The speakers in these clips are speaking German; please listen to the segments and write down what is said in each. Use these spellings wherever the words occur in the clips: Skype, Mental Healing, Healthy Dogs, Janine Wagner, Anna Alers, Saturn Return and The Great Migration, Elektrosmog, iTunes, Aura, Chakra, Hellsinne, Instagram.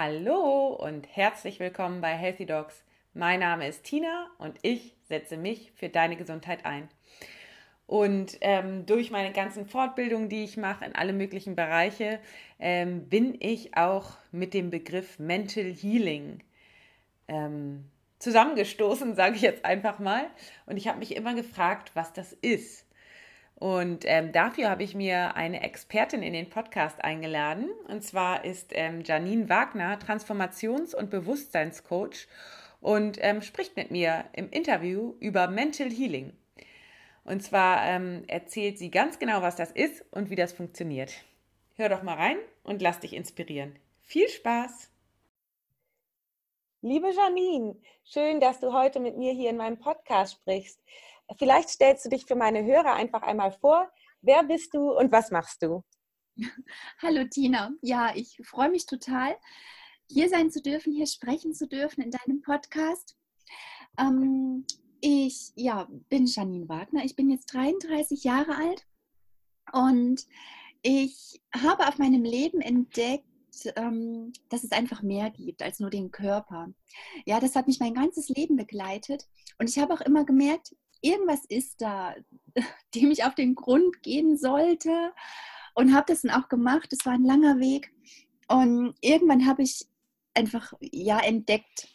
Hallo und herzlich willkommen bei Healthy Dogs. Mein Name ist Tina und ich setze mich für deine Gesundheit ein. Und durch meine ganzen Fortbildungen, die ich mache in alle möglichen Bereiche, bin ich auch mit dem Begriff Mental Healing zusammengestoßen, sage ich jetzt einfach mal. Und ich habe mich immer gefragt, was das ist. Und dafür habe ich mir eine Expertin in den Podcast eingeladen. Und zwar ist Janine Wagner Transformations- und Bewusstseinscoach und spricht mit mir im Interview über Mental Healing. Und zwar erzählt sie ganz genau, was das ist und wie das funktioniert. Hör doch mal rein und lass dich inspirieren. Viel Spaß! Liebe Janine, schön, dass du heute mit mir hier in meinem Podcast sprichst. Vielleicht stellst du dich für meine Hörer einfach einmal vor. Wer bist du und was machst du? Hallo Tina. Ja, ich freue mich total, hier sein zu dürfen, hier sprechen zu dürfen in deinem Podcast. Ich bin Janine Wagner. Ich bin jetzt 33 Jahre alt und ich habe auf meinem Leben entdeckt, dass es einfach mehr gibt als nur den Körper. Ja, das hat mich mein ganzes Leben begleitet und ich habe auch immer gemerkt, irgendwas ist da, dem ich auf den Grund gehen sollte, und habe das dann auch gemacht. Es war ein langer Weg und irgendwann habe ich einfach entdeckt,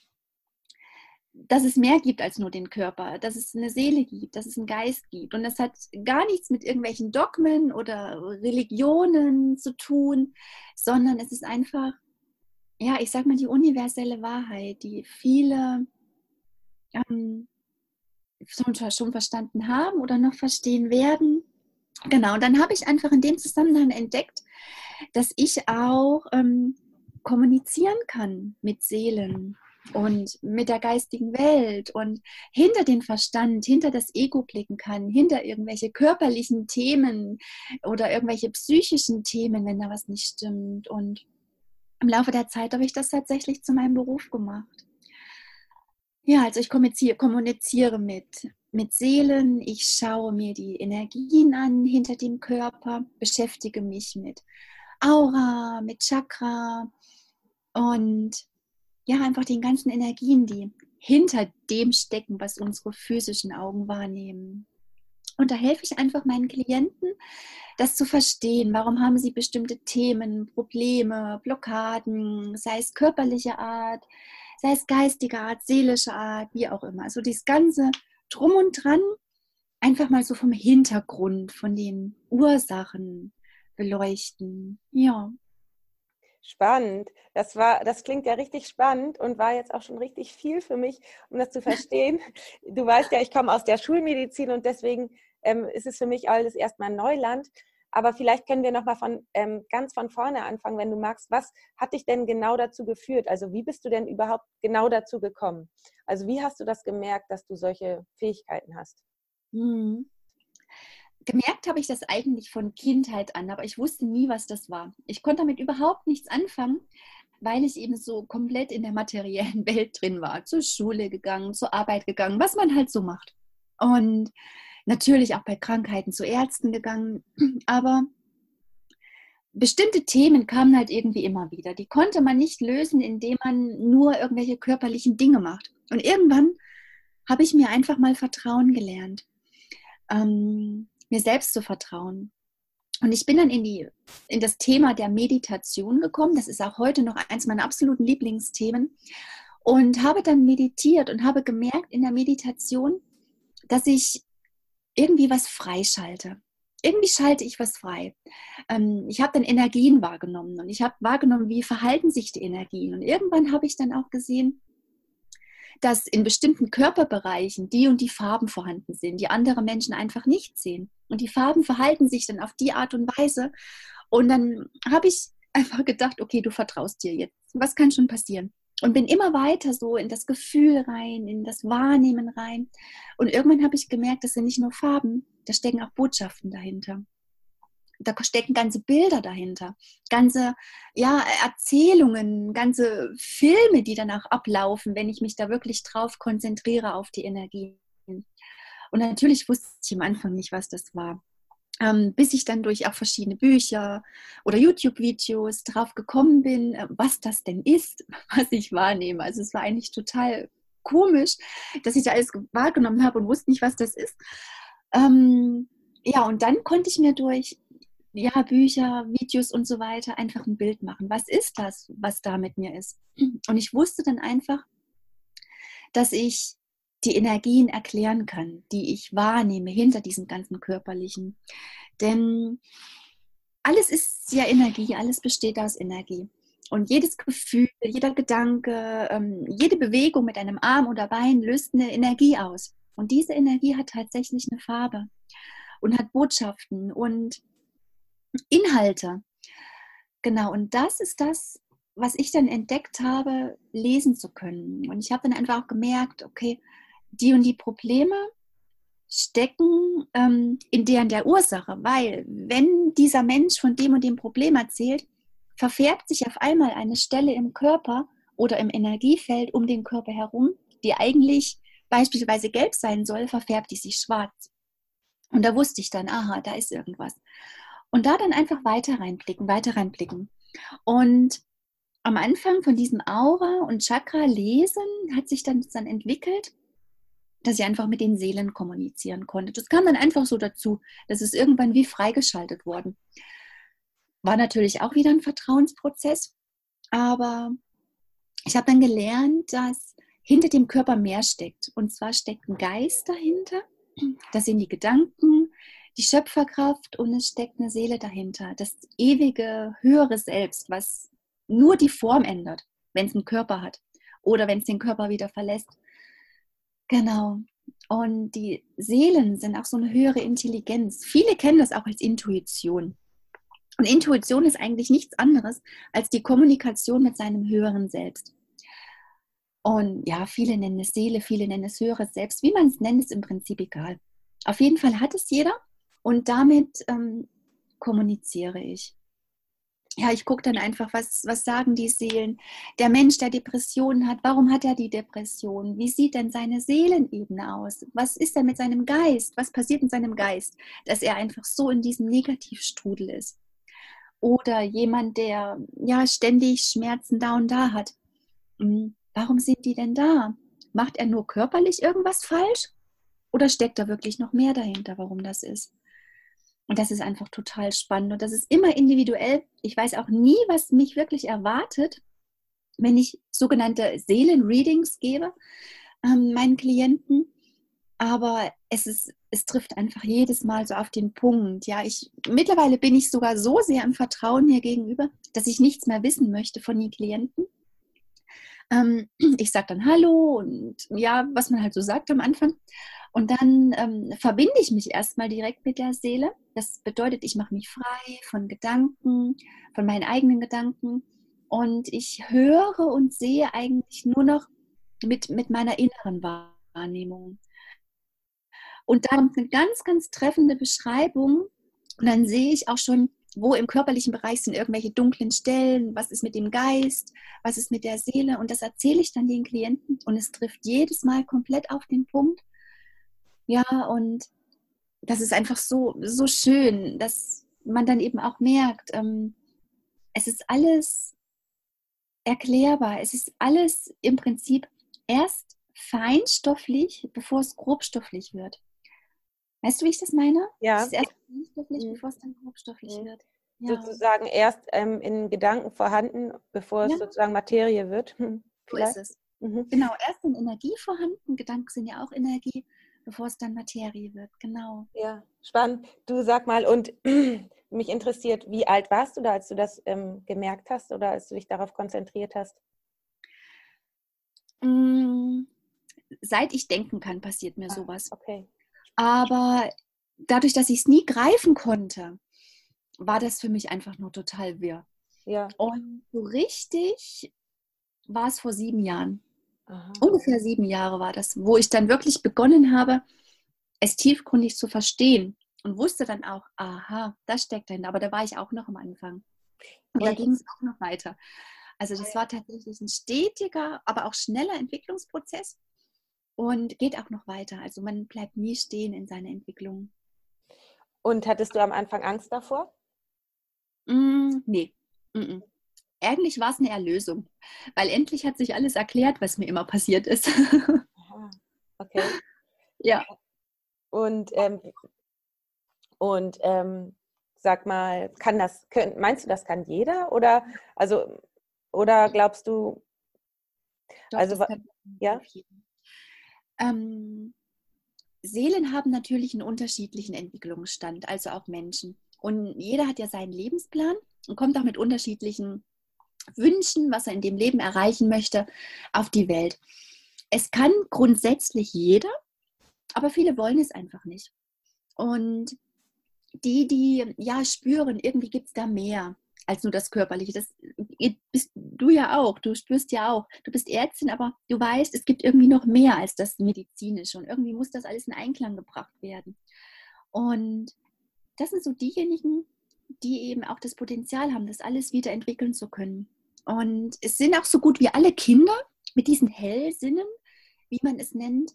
dass es mehr gibt als nur den Körper, dass es eine Seele gibt, dass es einen Geist gibt. Und das hat gar nichts mit irgendwelchen Dogmen oder Religionen zu tun, sondern es ist einfach, ich sag mal, die universelle Wahrheit, die viele schon verstanden haben oder noch verstehen werden. Genau, und dann habe ich einfach in dem Zusammenhang entdeckt, dass ich auch kommunizieren kann mit Seelen und mit der geistigen Welt und hinter den Verstand, hinter das Ego blicken kann, hinter irgendwelche körperlichen Themen oder irgendwelche psychischen Themen, wenn da was nicht stimmt. Und im Laufe der Zeit habe ich das tatsächlich zu meinem Beruf gemacht. Ja, also ich kommuniziere mit Seelen, ich schaue mir die Energien an hinter dem Körper, beschäftige mich mit Aura, mit Chakra und einfach den ganzen Energien, die hinter dem stecken, was unsere physischen Augen wahrnehmen. Und da helfe ich einfach meinen Klienten, das zu verstehen. Warum haben sie bestimmte Themen, Probleme, Blockaden, sei es körperliche Art, sei es geistige Art, seelische Art, wie auch immer. Also das ganze Drum und Dran einfach mal so vom Hintergrund, von den Ursachen beleuchten. Ja. Spannend. Das klingt ja richtig spannend und war jetzt auch schon richtig viel für mich, um das zu verstehen. Du weißt ja, ich komme aus der Schulmedizin und deswegen ist es für mich alles erstmal Neuland. Aber vielleicht können wir nochmal ganz von vorne anfangen, wenn du magst. Was hat dich denn genau dazu geführt? Also wie bist du denn überhaupt genau dazu gekommen? Also wie hast du das gemerkt, dass du solche Fähigkeiten hast? Mhm. Gemerkt habe ich das eigentlich von Kindheit an, aber ich wusste nie, was das war. Ich konnte damit überhaupt nichts anfangen, weil ich eben so komplett in der materiellen Welt drin war. Zur Schule gegangen, zur Arbeit gegangen, was man halt so macht. Und natürlich auch bei Krankheiten zu Ärzten gegangen. Aber bestimmte Themen kamen halt irgendwie immer wieder. Die konnte man nicht lösen, indem man nur irgendwelche körperlichen Dinge macht. Und irgendwann habe ich mir einfach mal Vertrauen gelernt. Mir selbst zu vertrauen. Und ich bin dann in das Thema der Meditation gekommen. Das ist auch heute noch eins meiner absoluten Lieblingsthemen. Und habe dann meditiert und habe gemerkt in der Meditation, dass ich irgendwie was freischalte. Irgendwie schalte ich was frei. Ich habe dann Energien wahrgenommen und ich habe wahrgenommen, wie verhalten sich die Energien. Und irgendwann habe ich dann auch gesehen, dass in bestimmten Körperbereichen die und die Farben vorhanden sind, die andere Menschen einfach nicht sehen. Und die Farben verhalten sich dann auf die Art und Weise. Und dann habe ich einfach gedacht, okay, du vertraust dir jetzt. Was kann schon passieren? Und bin immer weiter so in das Gefühl rein, in das Wahrnehmen rein. Und irgendwann habe ich gemerkt, das sind nicht nur Farben, da stecken auch Botschaften dahinter. Da stecken ganze Bilder dahinter, ganze Erzählungen, ganze Filme, die danach ablaufen, wenn ich mich da wirklich drauf konzentriere auf die Energien. Und natürlich wusste ich am Anfang nicht, was das war. bis ich dann durch auch verschiedene Bücher oder YouTube-Videos drauf gekommen bin, was das denn ist, was ich wahrnehme. Also es war eigentlich total komisch, dass ich da alles wahrgenommen habe und wusste nicht, was das ist. Ja, und dann konnte ich mir durch Bücher, Videos und so weiter einfach ein Bild machen. Was ist das, was da mit mir ist? Und ich wusste dann einfach, dass ich die Energien erklären kann, die ich wahrnehme hinter diesem ganzen Körperlichen. Denn alles ist ja Energie, alles besteht aus Energie. Und jedes Gefühl, jeder Gedanke, jede Bewegung mit einem Arm oder Bein löst eine Energie aus. Und diese Energie hat tatsächlich eine Farbe und hat Botschaften und Inhalte. Genau, und das ist das, was ich dann entdeckt habe, lesen zu können. Und ich habe dann einfach auch gemerkt, okay, die und die Probleme stecken in der Ursache, weil wenn dieser Mensch von dem und dem Problem erzählt, verfärbt sich auf einmal eine Stelle im Körper oder im Energiefeld um den Körper herum, die eigentlich beispielsweise gelb sein soll, verfärbt die sich schwarz. Und da wusste ich dann, aha, da ist irgendwas. Und da dann einfach weiter reinblicken. Und am Anfang von diesem Aura- und Chakra-Lesen hat sich dann entwickelt, dass ich einfach mit den Seelen kommunizieren konnte. Das kam dann einfach so dazu. Das ist irgendwann wie freigeschaltet worden. War natürlich auch wieder ein Vertrauensprozess, aber ich habe dann gelernt, dass hinter dem Körper mehr steckt. Und zwar steckt ein Geist dahinter, das sind die Gedanken, die Schöpferkraft und es steckt eine Seele dahinter. Das ewige, höhere Selbst, was nur die Form ändert, wenn es einen Körper hat oder wenn es den Körper wieder verlässt. Genau. Und die Seelen sind auch so eine höhere Intelligenz. Viele kennen das auch als Intuition. Und Intuition ist eigentlich nichts anderes als die Kommunikation mit seinem höheren Selbst. Und ja, viele nennen es Seele, viele nennen es höheres Selbst. Wie man es nennt, ist im Prinzip egal. Auf jeden Fall hat es jeder und damit kommuniziere ich. Ja, ich gucke dann einfach, was sagen die Seelen. Der Mensch, der Depressionen hat, warum hat er die Depression? Wie sieht denn seine Seelenebene aus? Was ist denn mit seinem Geist? Was passiert mit seinem Geist, dass er einfach so in diesem Negativstrudel ist? Oder jemand, der ja ständig Schmerzen da und da hat. Warum sind die denn da? Macht er nur körperlich irgendwas falsch? Oder steckt da wirklich noch mehr dahinter, warum das ist? Und das ist einfach total spannend. Und das ist immer individuell. Ich weiß auch nie, was mich wirklich erwartet, wenn ich sogenannte Seelenreadings gebe meinen Klienten. Aber es trifft einfach jedes Mal so auf den Punkt. Ja, mittlerweile bin ich sogar so sehr im Vertrauen mir gegenüber, dass ich nichts mehr wissen möchte von den Klienten. Ich sage dann Hallo und ja, was man halt so sagt am Anfang. Und dann verbinde ich mich erstmal direkt mit der Seele. Das bedeutet, ich mache mich frei von Gedanken, von meinen eigenen Gedanken. Und ich höre und sehe eigentlich nur noch mit meiner inneren Wahrnehmung. Und da kommt eine ganz, ganz treffende Beschreibung. Und dann sehe ich auch schon, wo im körperlichen Bereich sind irgendwelche dunklen Stellen, was ist mit dem Geist, was ist mit der Seele. Und das erzähle ich dann den Klienten und es trifft jedes Mal komplett auf den Punkt. Ja, und das ist einfach so, so schön, dass man dann eben auch merkt, es ist alles erklärbar, es ist alles im Prinzip erst feinstofflich, bevor es grobstofflich wird. Weißt du, wie ich das meine? Ja. Es ist erst feinstofflich, bevor es dann grobstofflich wird. Ja. Sozusagen erst in Gedanken vorhanden, bevor es sozusagen Materie wird. So ist es. Mhm. Genau, erst in Energie vorhanden. Gedanken sind ja auch Energie, bevor es dann Materie wird. Genau. Ja, spannend. Du, sag mal, und mich interessiert, wie alt warst du da, als du das gemerkt hast oder als du dich darauf konzentriert hast? Seit ich denken kann, passiert mir sowas. Okay. Aber dadurch, dass ich es nie greifen konnte, war das für mich einfach nur total wirr. Ja. Und so richtig war es vor 7 Jahren. Aha. Ungefähr 7 Jahre war das, wo ich dann wirklich begonnen habe, es tiefgründig zu verstehen und wusste dann auch, aha, das steckt dahinter. Aber da war ich auch noch am Anfang. Und da ging es auch noch weiter. Also das war tatsächlich ein stetiger, aber auch schneller Entwicklungsprozess. Und geht auch noch weiter. Also man bleibt nie stehen in seiner Entwicklung. Und hattest du am Anfang Angst davor? Nee. Mm-mm. Eigentlich war es eine Erlösung, weil endlich hat sich alles erklärt, was mir immer passiert ist. Aha, okay. Ja. Und sag mal, meinst du, das kann jeder? Oder glaubst du? Doch, also ja. Seelen haben natürlich einen unterschiedlichen Entwicklungsstand, also auch Menschen. Und jeder hat ja seinen Lebensplan und kommt auch mit unterschiedlichen Wünschen, was er in dem Leben erreichen möchte, auf die Welt. Es kann grundsätzlich jeder, aber viele wollen es einfach nicht. Und die ja spüren, irgendwie gibt es da mehr als nur das Körperliche. Das bist du ja auch, du spürst ja auch. Du bist Ärztin, aber du weißt, es gibt irgendwie noch mehr als das Medizinische. Und irgendwie muss das alles in Einklang gebracht werden. Und das sind so diejenigen, die eben auch das Potenzial haben, das alles wieder entwickeln zu können. Und es sind auch so gut wie alle Kinder mit diesen Hellsinnen, wie man es nennt.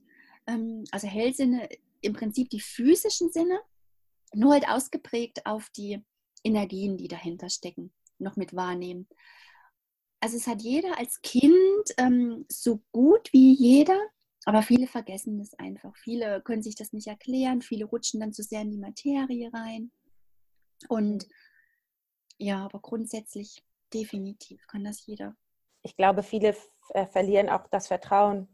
Also Hellsinne im Prinzip die physischen Sinne, nur halt ausgeprägt auf die Energien, die dahinter stecken, noch mit wahrnehmen. Also es hat jeder als Kind, so gut wie jeder, aber viele vergessen das einfach. Viele können sich das nicht erklären, viele rutschen dann zu sehr in die Materie rein. Und ja, aber grundsätzlich definitiv kann das jeder. Ich glaube, viele verlieren auch das Vertrauen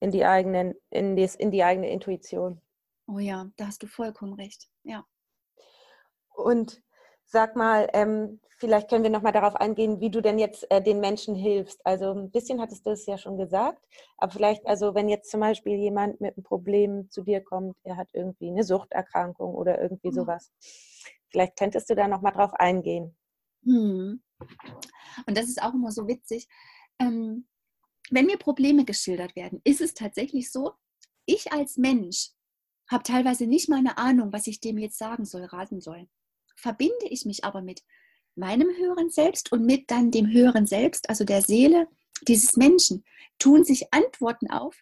in die eigenen, in die eigene Intuition. Oh ja, da hast du vollkommen recht. Ja. Und sag mal, vielleicht können wir nochmal darauf eingehen, wie du denn jetzt den Menschen hilfst. Also ein bisschen hattest du es ja schon gesagt, aber vielleicht, also wenn jetzt zum Beispiel jemand mit einem Problem zu dir kommt, er hat irgendwie eine Suchterkrankung oder irgendwie sowas. Vielleicht könntest du da nochmal drauf eingehen. Und das ist auch immer so witzig. Wenn mir Probleme geschildert werden, ist es tatsächlich so, ich als Mensch habe teilweise nicht mal eine Ahnung, was ich dem jetzt sagen soll, raten soll. Verbinde ich mich aber mit meinem höheren Selbst und mit dann dem höheren Selbst, also der Seele dieses Menschen, tun sich Antworten auf,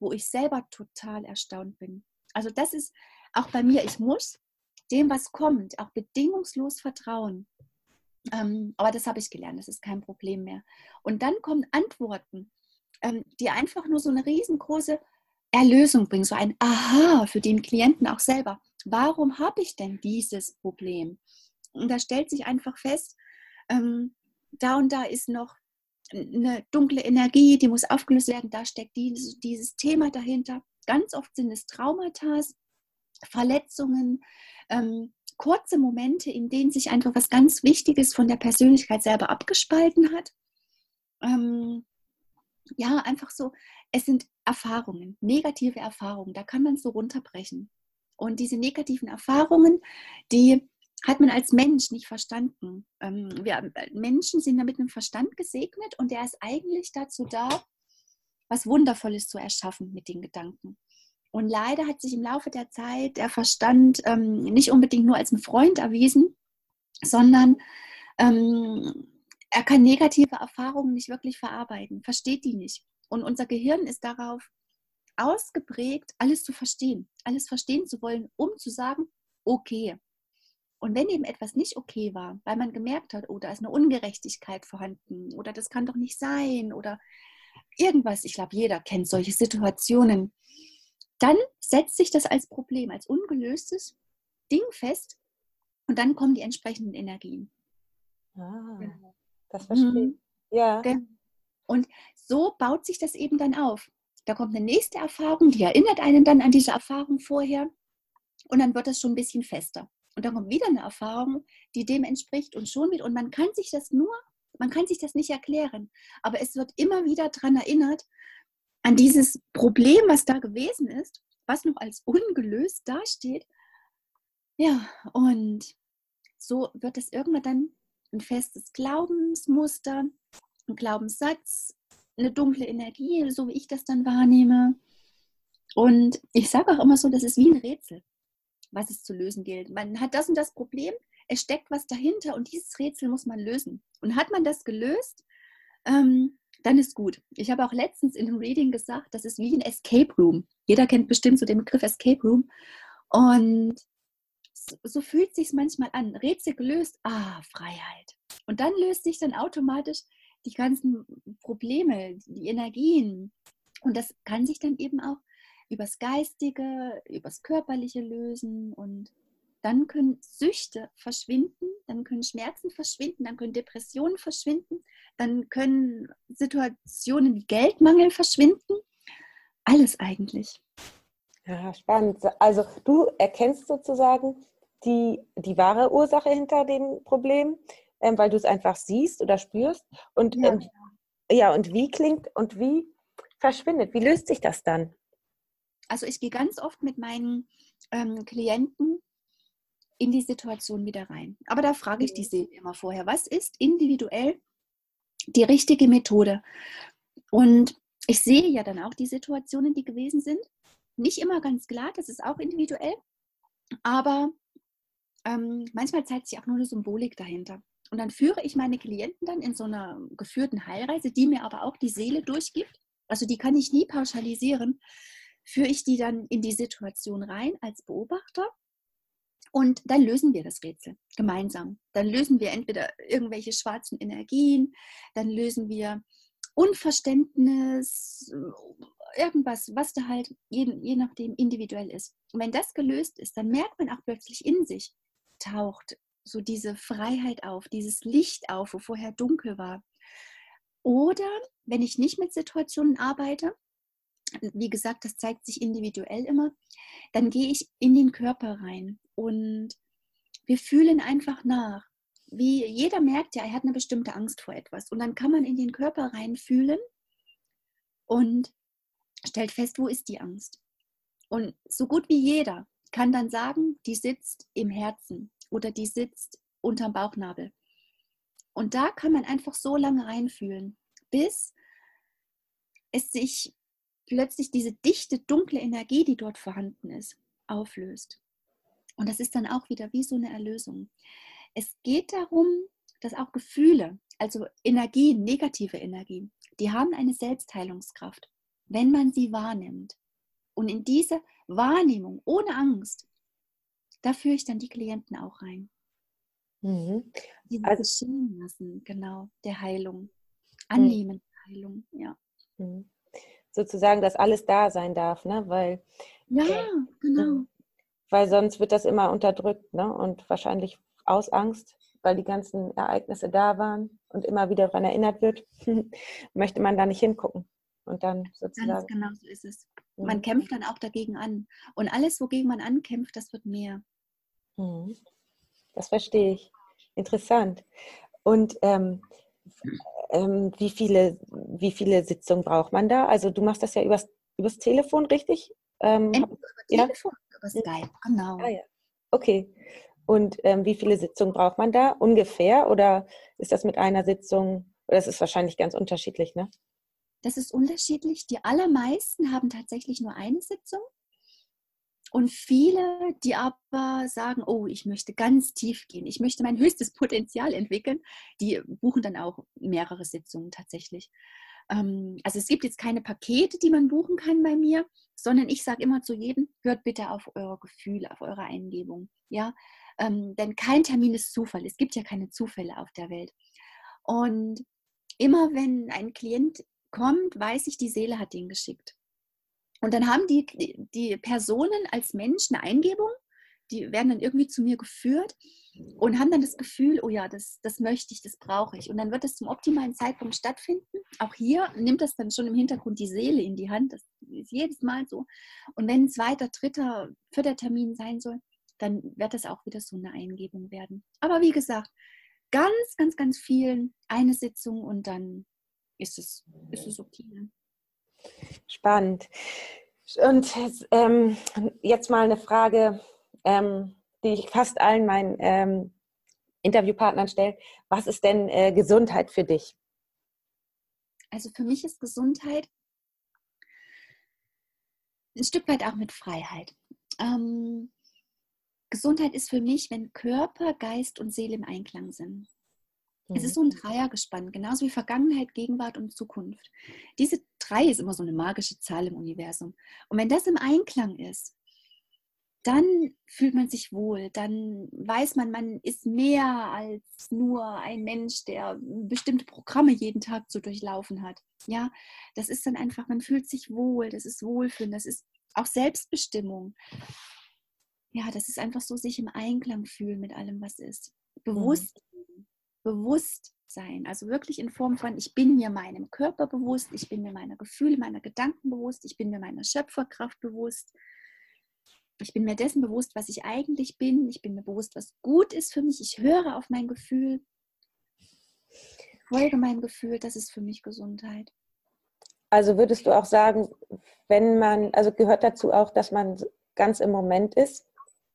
wo ich selber total erstaunt bin. Also das ist auch bei mir, ich muss dem, was kommt, auch bedingungslos vertrauen. Aber das habe ich gelernt, das ist kein Problem mehr. Und dann kommen Antworten, die einfach nur so eine riesengroße Erlösung bringen, so ein Aha für den Klienten auch selber. Warum habe ich denn dieses Problem? Und da stellt sich einfach fest, da und da ist noch eine dunkle Energie, die muss aufgelöst werden, da steckt dieses Thema dahinter. Ganz oft sind es Traumata, Verletzungen, kurze Momente, in denen sich einfach was ganz Wichtiges von der Persönlichkeit selber abgespalten hat. Ja, einfach so, es sind Erfahrungen, negative Erfahrungen, da kann man so runterbrechen. Und diese negativen Erfahrungen, die hat man als Mensch nicht verstanden. Wir Menschen sind da mit einem Verstand gesegnet und der ist eigentlich dazu da, was Wundervolles zu erschaffen mit den Gedanken. Und leider hat sich im Laufe der Zeit der Verstand nicht unbedingt nur als ein Freund erwiesen, sondern er kann negative Erfahrungen nicht wirklich verarbeiten, versteht die nicht. Und unser Gehirn ist darauf ausgeprägt, alles verstehen zu wollen, um zu sagen, okay. Und wenn eben etwas nicht okay war, weil man gemerkt hat, oh, da ist eine Ungerechtigkeit vorhanden oder das kann doch nicht sein oder irgendwas, ich glaube, jeder kennt solche Situationen, dann setzt sich das als Problem, als ungelöstes Ding fest und dann kommen die entsprechenden Energien. Ah, das verstehe ich. Ja. Und so baut sich das eben dann auf. Da kommt eine nächste Erfahrung, die erinnert einen dann an diese Erfahrung vorher und dann wird das schon ein bisschen fester. Und dann kommt wieder eine Erfahrung, die dem entspricht und schon wieder. Und man kann sich das man kann sich das nicht erklären, aber es wird immer wieder daran erinnert, an dieses Problem, was da gewesen ist, was noch als ungelöst dasteht. Ja, und so wird das irgendwann dann ein festes Glaubensmuster, ein Glaubenssatz, eine dunkle Energie, so wie ich das dann wahrnehme. Und ich sage auch immer so, das ist wie ein Rätsel, was es zu lösen gilt. Man hat das und das Problem, es steckt was dahinter und dieses Rätsel muss man lösen. Und hat man das gelöst, dann ist gut. Ich habe auch letztens in einem Reading gesagt, das ist wie ein Escape Room. Jeder kennt bestimmt so den Begriff Escape Room. Und so fühlt sich manchmal an. Rätsel gelöst, Freiheit. Und dann löst sich dann automatisch die ganzen Probleme, die Energien. Und das kann sich dann eben auch übers Geistige, übers Körperliche lösen. Und dann können Süchte verschwinden, dann können Schmerzen verschwinden, dann können Depressionen verschwinden, dann können Situationen wie Geldmangel verschwinden. Alles eigentlich. Ja, spannend. Also du erkennst sozusagen die wahre Ursache hinter dem Problem, weil du es einfach siehst oder spürst. Und ja. Und wie klingt und wie verschwindet? Wie löst sich das dann? Also ich gehe ganz oft mit meinen Klienten in die Situation wieder rein. Aber da frage ich diese immer vorher, was ist individuell die richtige Methode? Und ich sehe ja dann auch die Situationen, die gewesen sind. Nicht immer ganz klar, das ist auch individuell, aber manchmal zeigt sich auch nur eine Symbolik dahinter. Und dann führe ich meine Klienten dann in so einer geführten Heilreise, die mir aber auch die Seele durchgibt, also die kann ich nie pauschalisieren, führe ich die dann in die Situation rein als Beobachter und dann lösen wir das Rätsel gemeinsam. Dann lösen wir entweder irgendwelche schwarzen Energien, dann lösen wir Unverständnis, irgendwas, was da halt je nachdem individuell ist. Und wenn das gelöst ist, dann merkt man auch plötzlich in sich, taucht so diese Freiheit auf, dieses Licht auf, wo vorher dunkel war. Oder wenn ich nicht mit Situationen arbeite, wie gesagt, das zeigt sich individuell immer, dann gehe ich in den Körper rein und wir fühlen einfach nach. Wie jeder merkt ja, er hat eine bestimmte Angst vor etwas. Und dann kann man in den Körper reinfühlen und stellt fest, wo ist die Angst. Und so gut wie jeder kann dann sagen, die sitzt im Herzen oder die sitzt unterm Bauchnabel. Und da kann man einfach so lange reinfühlen, bis es sich plötzlich diese dichte, dunkle Energie, die dort vorhanden ist, auflöst. Und das ist dann auch wieder wie so eine Erlösung. Es geht darum, dass auch Gefühle, also Energien, negative Energien, die haben eine Selbstheilungskraft, wenn man sie wahrnimmt. Und in diese Wahrnehmung ohne Angst, da führe ich dann die Klienten auch rein. Mhm. Die also geschehen lassen, genau, der Heilung. Annehmen, Heilung, ja. Mhm. Sozusagen, dass alles da sein darf, ne? Weil, ja, genau. Weil sonst wird das immer unterdrückt, ne? Und wahrscheinlich aus Angst, weil die ganzen Ereignisse da waren und immer wieder daran erinnert wird, möchte man da nicht hingucken. Und dann sozusagen. Ganz genau so ist es. Man kämpft dann auch dagegen an. Und alles, wogegen man ankämpft, das wird mehr. Das verstehe ich. Interessant. Und wie viele Sitzungen braucht man da? Also du machst das ja übers Telefon, richtig? Über Telefon, ja? Über Skype, genau. Ah, ja. Okay. Und wie viele Sitzungen braucht man da ungefähr? Oder ist das mit einer Sitzung? Das ist wahrscheinlich ganz unterschiedlich, ne? Das ist unterschiedlich. Die allermeisten haben tatsächlich nur eine Sitzung. Und viele, die aber sagen, oh, ich möchte ganz tief gehen, ich möchte mein höchstes Potenzial entwickeln, die buchen dann auch mehrere Sitzungen tatsächlich. Also es gibt jetzt keine Pakete, die man buchen kann bei mir, sondern ich sage immer zu jedem, hört bitte auf eure Gefühle, auf eure Eingebung. Ja? Denn kein Termin ist Zufall. Es gibt ja keine Zufälle auf der Welt. Und immer wenn ein Klient kommt, weiß ich, die Seele hat den geschickt. Und dann haben die Personen als Mensch eine Eingebung, die werden dann irgendwie zu mir geführt und haben dann das Gefühl, oh ja, das möchte ich, das brauche ich. Und dann wird das zum optimalen Zeitpunkt stattfinden. Auch hier nimmt das dann schon im Hintergrund die Seele in die Hand. Das ist jedes Mal so. Und wenn ein zweiter, dritter, vierter Termin sein soll, dann wird das auch wieder so eine Eingebung werden. Aber wie gesagt, ganz, ganz, ganz vielen eine Sitzung und dann ist es okay. Spannend. Und jetzt mal eine Frage, die ich fast allen meinen Interviewpartnern stelle. Was ist denn Gesundheit für dich? Also für mich ist Gesundheit ein Stück weit auch mit Freiheit. Gesundheit ist für mich, wenn Körper, Geist und Seele im Einklang sind. Mhm. Es ist so ein Dreiergespann, genauso wie Vergangenheit, Gegenwart und Zukunft. Diese 3 ist immer so eine magische Zahl im Universum. Und wenn das im Einklang ist, dann fühlt man sich wohl, dann weiß man, man ist mehr als nur ein Mensch, der bestimmte Programme jeden Tag zu durchlaufen hat. Ja, das ist dann einfach, man fühlt sich wohl, das ist Wohlfühlen, das ist auch Selbstbestimmung. Ja, das ist einfach so, sich im Einklang fühlen mit allem, was ist. Bewusst sein, also wirklich in Form von, ich bin mir meinem Körper bewusst, ich bin mir meiner Gefühle, meiner Gedanken bewusst, ich bin mir meiner Schöpferkraft bewusst, ich bin mir dessen bewusst, was ich eigentlich bin, ich bin mir bewusst, was gut ist für mich, ich höre auf mein Gefühl, folge meinem Gefühl, das ist für mich Gesundheit. Also würdest du auch sagen, wenn man, also gehört dazu auch, dass man ganz im Moment ist,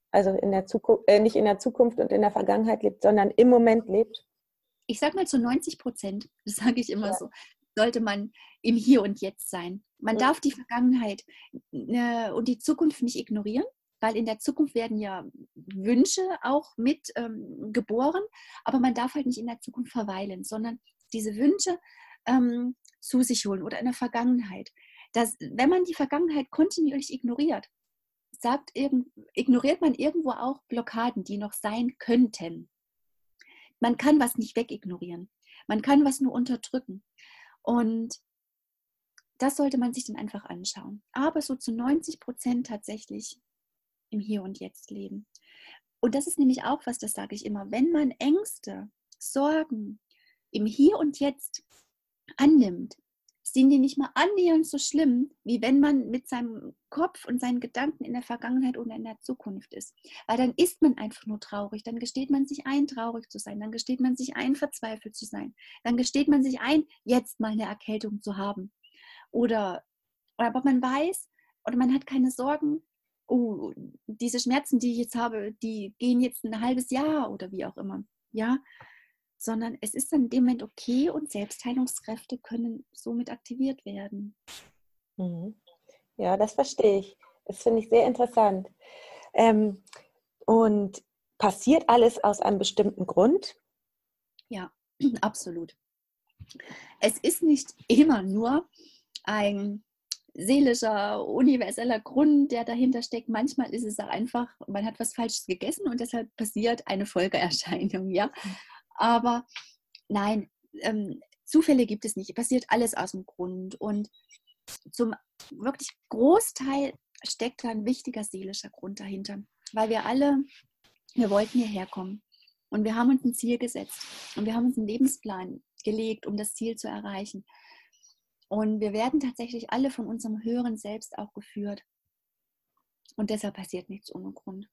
also in der Zukunft, nicht in der Zukunft und in der Vergangenheit lebt, sondern im Moment lebt? Ich sage mal zu 90%, das sage ich immer so, sollte man im Hier und Jetzt sein. Man darf die Vergangenheit und die Zukunft nicht ignorieren, weil in der Zukunft werden ja Wünsche auch mit geboren, aber man darf halt nicht in der Zukunft verweilen, sondern diese Wünsche zu sich holen oder in der Vergangenheit. Das, wenn man die Vergangenheit kontinuierlich ignoriert, ignoriert man irgendwo auch Blockaden, die noch sein könnten. Man kann was nicht wegignorieren. Man kann was nur unterdrücken. Und das sollte man sich dann einfach anschauen. Aber so zu 90% tatsächlich im Hier und Jetzt leben. Und das ist nämlich auch was, das sage ich immer, wenn man Ängste, Sorgen im Hier und Jetzt annimmt, sind die nicht mal annähernd so schlimm, wie wenn man mit seinem Kopf und seinen Gedanken in der Vergangenheit oder in der Zukunft ist. Weil dann ist man einfach nur traurig, dann gesteht man sich ein, traurig zu sein, dann gesteht man sich ein, verzweifelt zu sein, dann gesteht man sich ein, jetzt mal eine Erkältung zu haben. Oder aber man weiß, oder man hat keine Sorgen, oh, diese Schmerzen, die ich jetzt habe, die gehen jetzt ein halbes Jahr oder wie auch immer, ja. Sondern es ist dann in dem Moment okay und Selbstheilungskräfte können somit aktiviert werden. Ja, das verstehe ich. Das finde ich sehr interessant. Und passiert alles aus einem bestimmten Grund? Ja, absolut. Es ist nicht immer nur ein seelischer, universeller Grund, der dahinter steckt. Manchmal ist es auch einfach, man hat was Falsches gegessen und deshalb passiert eine Folgeerscheinung, ja. Aber nein, Zufälle gibt es nicht. Passiert alles aus dem Grund. Und zum wirklich Großteil steckt da ein wichtiger seelischer Grund dahinter. Weil wir alle, wir wollten hierher kommen. Und wir haben uns ein Ziel gesetzt. Und wir haben uns einen Lebensplan gelegt, um das Ziel zu erreichen. Und wir werden tatsächlich alle von unserem höheren Selbst auch geführt. Und deshalb passiert nichts ohne Grund.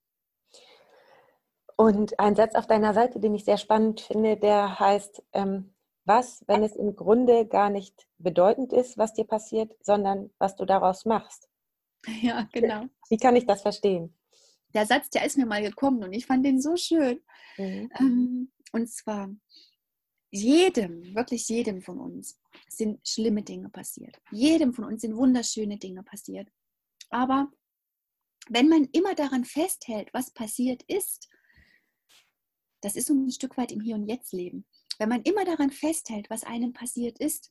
Und ein Satz auf deiner Seite, den ich sehr spannend finde, der heißt, was, wenn es im Grunde gar nicht bedeutend ist, was dir passiert, sondern was du daraus machst. Ja, genau. Wie kann ich das verstehen? Der Satz, der ist mir mal gekommen und ich fand den so schön. Mhm. Und zwar, wirklich jedem von uns sind schlimme Dinge passiert. Jedem von uns sind wunderschöne Dinge passiert. Aber wenn man immer daran festhält, was passiert ist, das ist so ein Stück weit im Hier und Jetzt leben. Wenn man immer daran festhält, was einem passiert ist,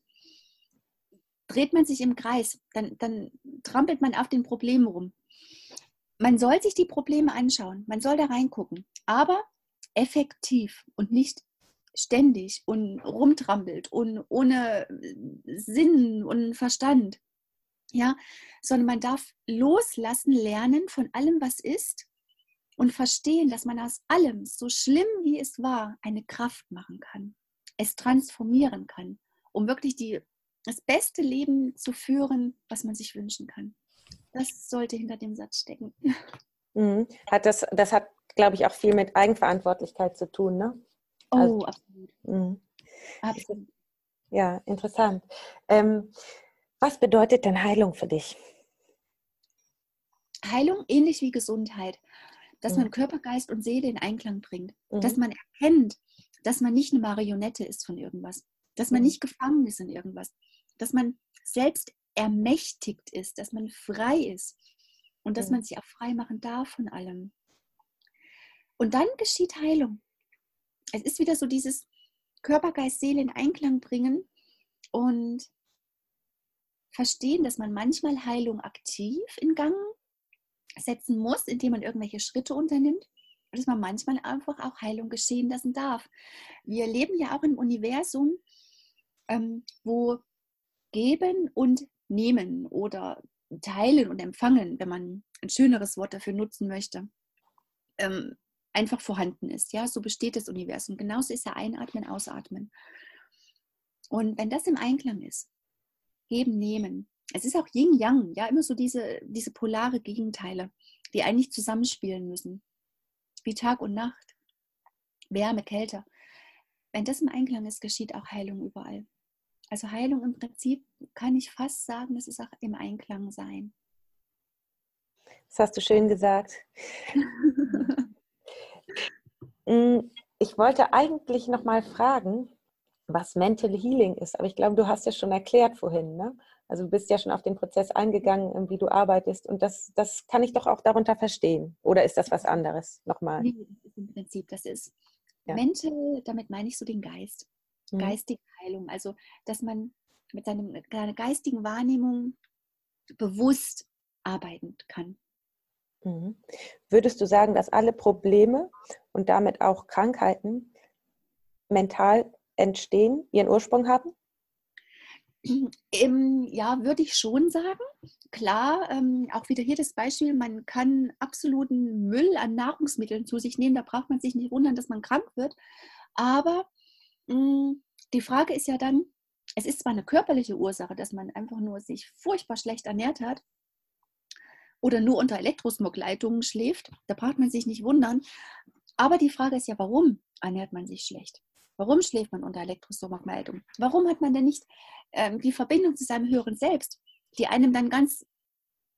dreht man sich im Kreis, dann trampelt man auf den Problemen rum. Man soll sich die Probleme anschauen, man soll da reingucken, aber effektiv und nicht ständig und rumtrampelt und ohne Sinn und Verstand. Ja? Sondern man darf loslassen, lernen von allem, was ist, und verstehen, dass man aus allem, so schlimm wie es war, eine Kraft machen kann, es transformieren kann, um wirklich das beste Leben zu führen, was man sich wünschen kann. Das sollte hinter dem Satz stecken. Das hat, glaube ich, auch viel mit Eigenverantwortlichkeit zu tun, ne? Oh, also, absolut. Absolut. Ja, interessant. Was bedeutet denn Heilung für dich? Heilung ähnlich wie Gesundheit. Dass man Körper, Geist und Seele in Einklang bringt. Dass man erkennt, dass man nicht eine Marionette ist von irgendwas. Dass man nicht gefangen ist in irgendwas. Dass man selbst ermächtigt ist. Dass man frei ist. Und dass man sich auch frei machen darf von allem. Und dann geschieht Heilung. Es ist wieder so dieses Körper, Geist, Seele in Einklang bringen und verstehen, dass man manchmal Heilung aktiv in Gang setzen muss, indem man irgendwelche Schritte unternimmt, dass man manchmal einfach auch Heilung geschehen lassen darf. Wir leben ja auch im Universum, wo geben und nehmen oder teilen und empfangen, wenn man ein schöneres Wort dafür nutzen möchte, einfach vorhanden ist. Ja? So besteht das Universum. Genauso ist ja Einatmen, Ausatmen. Und wenn das im Einklang ist, geben, nehmen, es ist auch Yin-Yang, ja, immer so diese polare Gegenteile, die eigentlich zusammenspielen müssen, wie Tag und Nacht, Wärme, Kälte. Wenn das im Einklang ist, geschieht auch Heilung überall. Also Heilung im Prinzip, kann ich fast sagen, das ist auch im Einklang sein. Das hast du schön gesagt. Ich wollte eigentlich noch mal fragen, was Mental Healing ist, aber ich glaube, du hast ja schon erklärt vorhin, ne? Also du bist ja schon auf den Prozess eingegangen, wie du arbeitest, und das kann ich doch auch darunter verstehen. Oder ist das was anderes? Nochmal. Nee, im Prinzip, das ist ja. Mental, damit meine ich so den Geist. Geistige Heilung. Also, dass man mit seiner geistigen Wahrnehmung bewusst arbeiten kann. Mhm. Würdest du sagen, dass alle Probleme und damit auch Krankheiten mental entstehen, ihren Ursprung haben? Ja, würde ich schon sagen. Klar, auch wieder hier das Beispiel, man kann absoluten Müll an Nahrungsmitteln zu sich nehmen, da braucht man sich nicht wundern, dass man krank wird. Aber die Frage ist ja dann, es ist zwar eine körperliche Ursache, dass man einfach nur sich furchtbar schlecht ernährt hat oder nur unter Elektrosmogleitungen schläft, da braucht man sich nicht wundern. Aber die Frage ist ja, warum ernährt man sich schlecht? Warum schläft man unter Elektrosmogmeldung? Warum hat man denn nicht die Verbindung zu seinem höheren Selbst, die einem dann ganz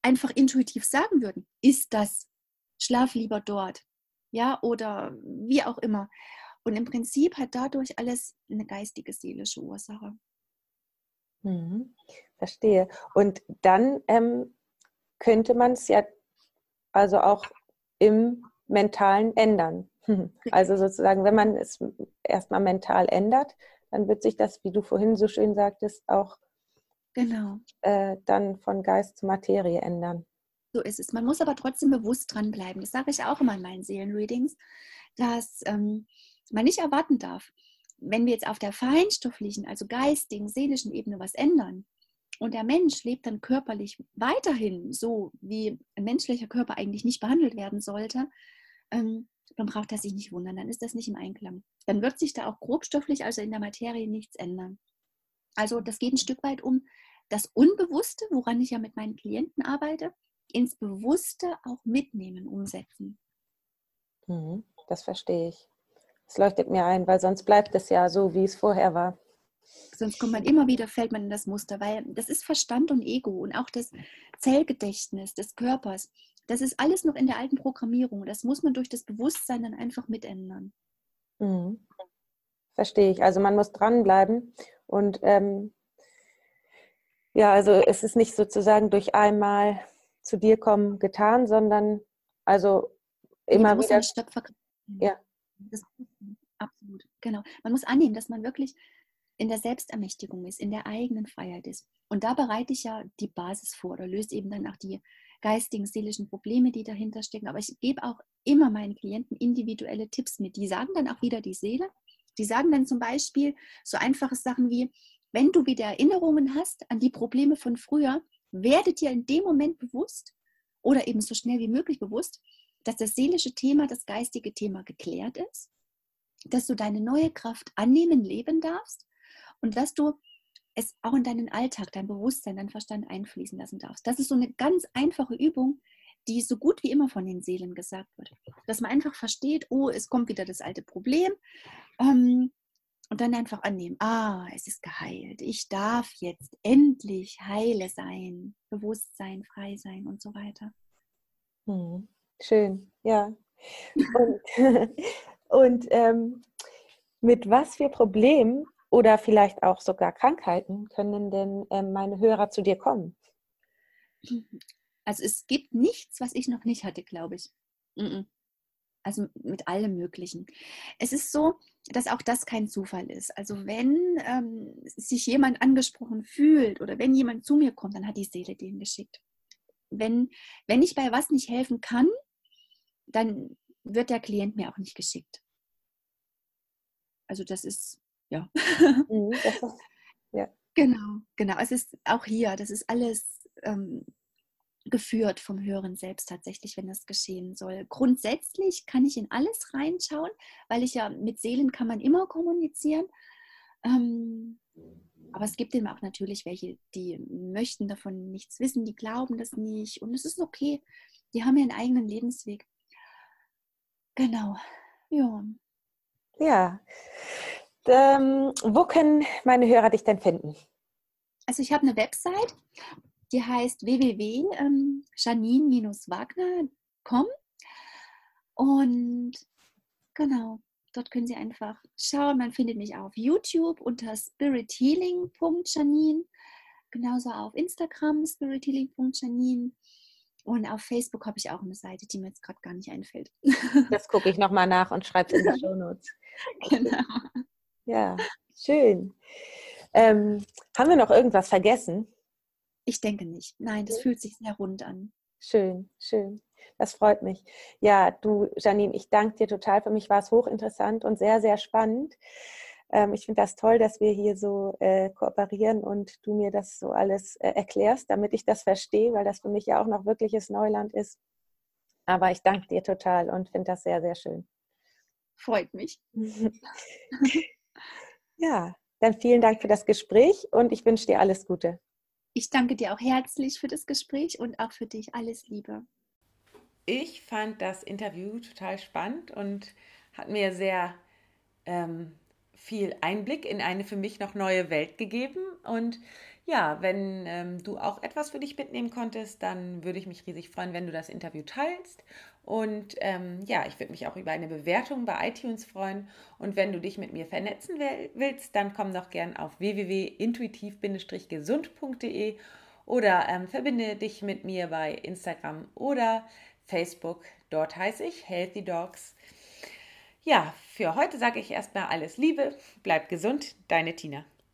einfach intuitiv sagen würden, ist das, schlaf lieber dort, ja, oder wie auch immer. Und im Prinzip hat dadurch alles eine geistige, seelische Ursache. Mhm, verstehe. Und dann könnte man es ja also auch im Mentalen ändern. Also sozusagen, wenn man es erstmal mental ändert, dann wird sich das, wie du vorhin so schön sagtest, auch genau. Dann von Geist zu Materie ändern. So ist es. Man muss aber trotzdem bewusst dranbleiben. Das sage ich auch immer in meinen Seelenreadings, dass man nicht erwarten darf, wenn wir jetzt auf der feinstofflichen, also geistigen, seelischen Ebene was ändern und der Mensch lebt dann körperlich weiterhin so, wie ein menschlicher Körper eigentlich nicht behandelt werden sollte, dann braucht er sich nicht wundern, dann ist das nicht im Einklang. Dann wird sich da auch grobstofflich, also in der Materie, nichts ändern. Also das geht ein Stück weit um das Unbewusste, woran ich ja mit meinen Klienten arbeite, ins Bewusste auch mitnehmen, umsetzen. Das verstehe ich. Das leuchtet mir ein, weil sonst bleibt es ja so, wie es vorher war. Sonst kommt man immer wieder, fällt man in das Muster, weil das ist Verstand und Ego und auch das Zellgedächtnis des Körpers. Das ist alles noch in der alten Programmierung. Das muss man durch das Bewusstsein dann einfach mitändern. Mhm. Verstehe ich. Also man muss dranbleiben. Und ja, also es ist nicht sozusagen durch einmal zu dir kommen getan, sondern also immer wieder. Ja. Das, absolut, genau. Man muss annehmen, dass man wirklich in der Selbstermächtigung ist, in der eigenen Freiheit ist. Und da bereite ich ja die Basis vor oder löse eben dann auch die geistigen, seelischen Probleme, die dahinter stecken. Aber ich gebe auch immer meinen Klienten individuelle Tipps mit. Die sagen dann auch wieder die Seele. Die sagen dann zum Beispiel so einfache Sachen wie, wenn du wieder Erinnerungen hast an die Probleme von früher, werde dir in dem Moment bewusst oder eben so schnell wie möglich bewusst, dass das seelische Thema, das geistige Thema geklärt ist, dass du deine neue Kraft annehmen, leben darfst und dass du es auch in deinen Alltag, dein Bewusstsein, dein Verstand einfließen lassen darfst. Das ist so eine ganz einfache Übung, die so gut wie immer von den Seelen gesagt wird. Dass man einfach versteht, oh, es kommt wieder das alte Problem und dann einfach annehmen, ah, es ist geheilt, ich darf jetzt endlich heile sein, bewusst sein, frei sein und so weiter. Hm. Schön, ja. Und, mit was für Problemen oder vielleicht auch sogar Krankheiten können denn meine Hörer zu dir kommen? Also es gibt nichts, was ich noch nicht hatte, glaube ich. Also mit allem Möglichen. Es ist so, dass auch das kein Zufall ist. Also wenn sich jemand angesprochen fühlt oder wenn jemand zu mir kommt, dann hat die Seele den geschickt. wenn ich bei was nicht helfen kann, dann wird der Klient mir auch nicht geschickt. Also das ist, ja. Das ist, ja. Genau. Es ist auch hier, das ist alles geführt vom höheren Selbst tatsächlich, wenn das geschehen soll. Grundsätzlich kann ich in alles reinschauen, weil ich ja mit Seelen kann man immer kommunizieren. Aber es gibt eben auch natürlich welche, die möchten davon nichts wissen, die glauben das nicht und es ist okay. Die haben ihren eigenen Lebensweg. Genau. Ja. Wo können meine Hörer dich denn finden? Also ich habe eine Website, die heißt www.janine-wagner.com und genau, dort können Sie einfach schauen. Man findet mich auf YouTube unter spirithealing.janine, genauso auf Instagram spirithealing.janine. Und auf Facebook habe ich auch eine Seite, die mir jetzt gerade gar nicht einfällt. Das gucke ich nochmal nach und schreibe es in die Shownotes. Genau. Ja, schön. Haben wir noch irgendwas vergessen? Ich denke nicht. Nein, das fühlt sich sehr rund an. Schön, schön. Das freut mich. Ja, du, Janine, ich danke dir total. Für mich war es hochinteressant und sehr, sehr spannend. Ich finde das toll, dass wir hier so kooperieren und du mir das so alles erklärst, damit ich das verstehe, weil das für mich ja auch noch wirkliches Neuland ist. Aber ich danke dir total und finde das sehr, sehr schön. Freut mich. Ja, dann vielen Dank für das Gespräch und ich wünsche dir alles Gute. Ich danke dir auch herzlich für das Gespräch und auch für dich. Alles Liebe. Ich fand das Interview total spannend und hat mir sehr viel Einblick in eine für mich noch neue Welt gegeben. Und ja, wenn du auch etwas für dich mitnehmen konntest, dann würde ich mich riesig freuen, wenn du das Interview teilst. Und ja, ich würde mich auch über eine Bewertung bei iTunes freuen. Und wenn du dich mit mir vernetzen willst, dann komm doch gern auf www.intuitiv-gesund.de oder verbinde dich mit mir bei Instagram oder Facebook. Dort heiße ich Healthy Dogs. Ja, für heute sage ich erstmal alles Liebe, bleib gesund, deine Tina.